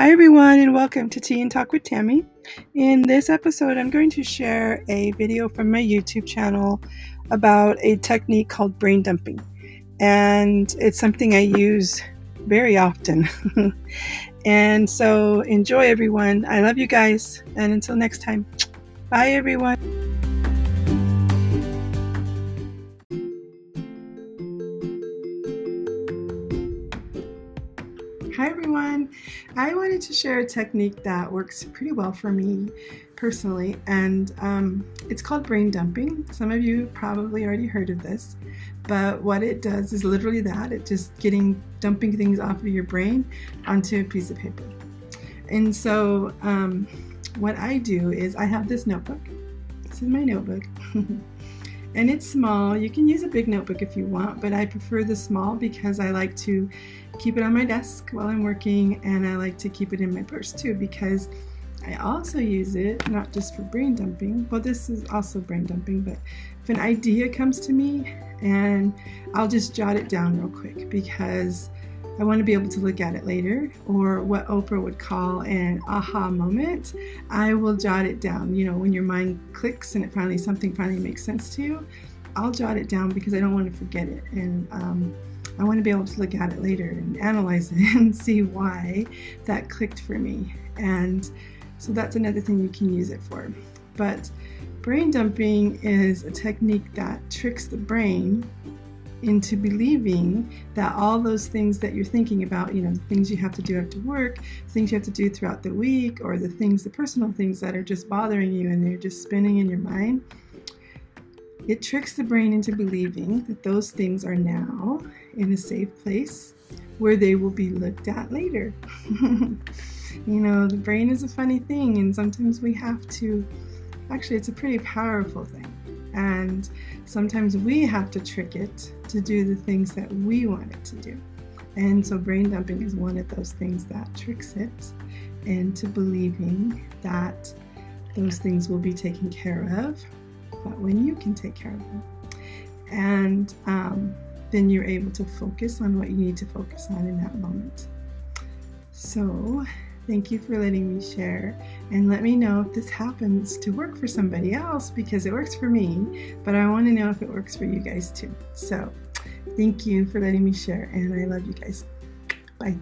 Hi everyone, and welcome to Tea and Talk with Tammy. In this episode, I'm going to share a video from my YouTube channel about a technique called brain dumping. And it's something I use very often. And so enjoy everyone. I love you guys. And until next time, bye everyone. Hi everyone, I wanted to share a technique that works pretty well for me personally, and it's called brain dumping. Some of you probably already heard of this, but what it does is literally that. It's just dumping things off of your brain onto a piece of paper. And so what I do is I have this notebook. This is my notebook. And it's small. You can use a big notebook if you want, but I prefer the small because I like to keep it on my desk while I'm working, and I like to keep it in my purse too because I also use it not just for brain dumping. Well, this is also brain dumping, but if an idea comes to me, and I'll just jot it down real quick because I want to be able to look at it later, or what Oprah would call an aha moment. I will jot it down. You know, when your mind clicks and something finally makes sense to you, I'll jot it down because I don't want to forget it, and I want to be able to look at it later and analyze it and see why that clicked for me. And so that's another thing you can use it for. But brain dumping is a technique that tricks the brain into believing that all those things that you're thinking about, you know, the things you have to do after work, things you have to do throughout the week, or the personal things that are just bothering you and they're just spinning in your mind, it tricks the brain into believing that those things are now in a safe place where they will be looked at later. You know, the brain is a funny thing, and sometimes we have to, actually it's a pretty powerful thing. And sometimes we have to trick it to do the things that we want it to do. And so brain dumping is one of those things that tricks it into believing that those things will be taken care of, but when you can take care of them. And then you're able to focus on what you need to focus on in that moment. So thank you for letting me share, and let me know if this happens to work for somebody else, because it works for me, but I want to know if it works for you guys too. So thank you for letting me share, and I love you guys. Bye.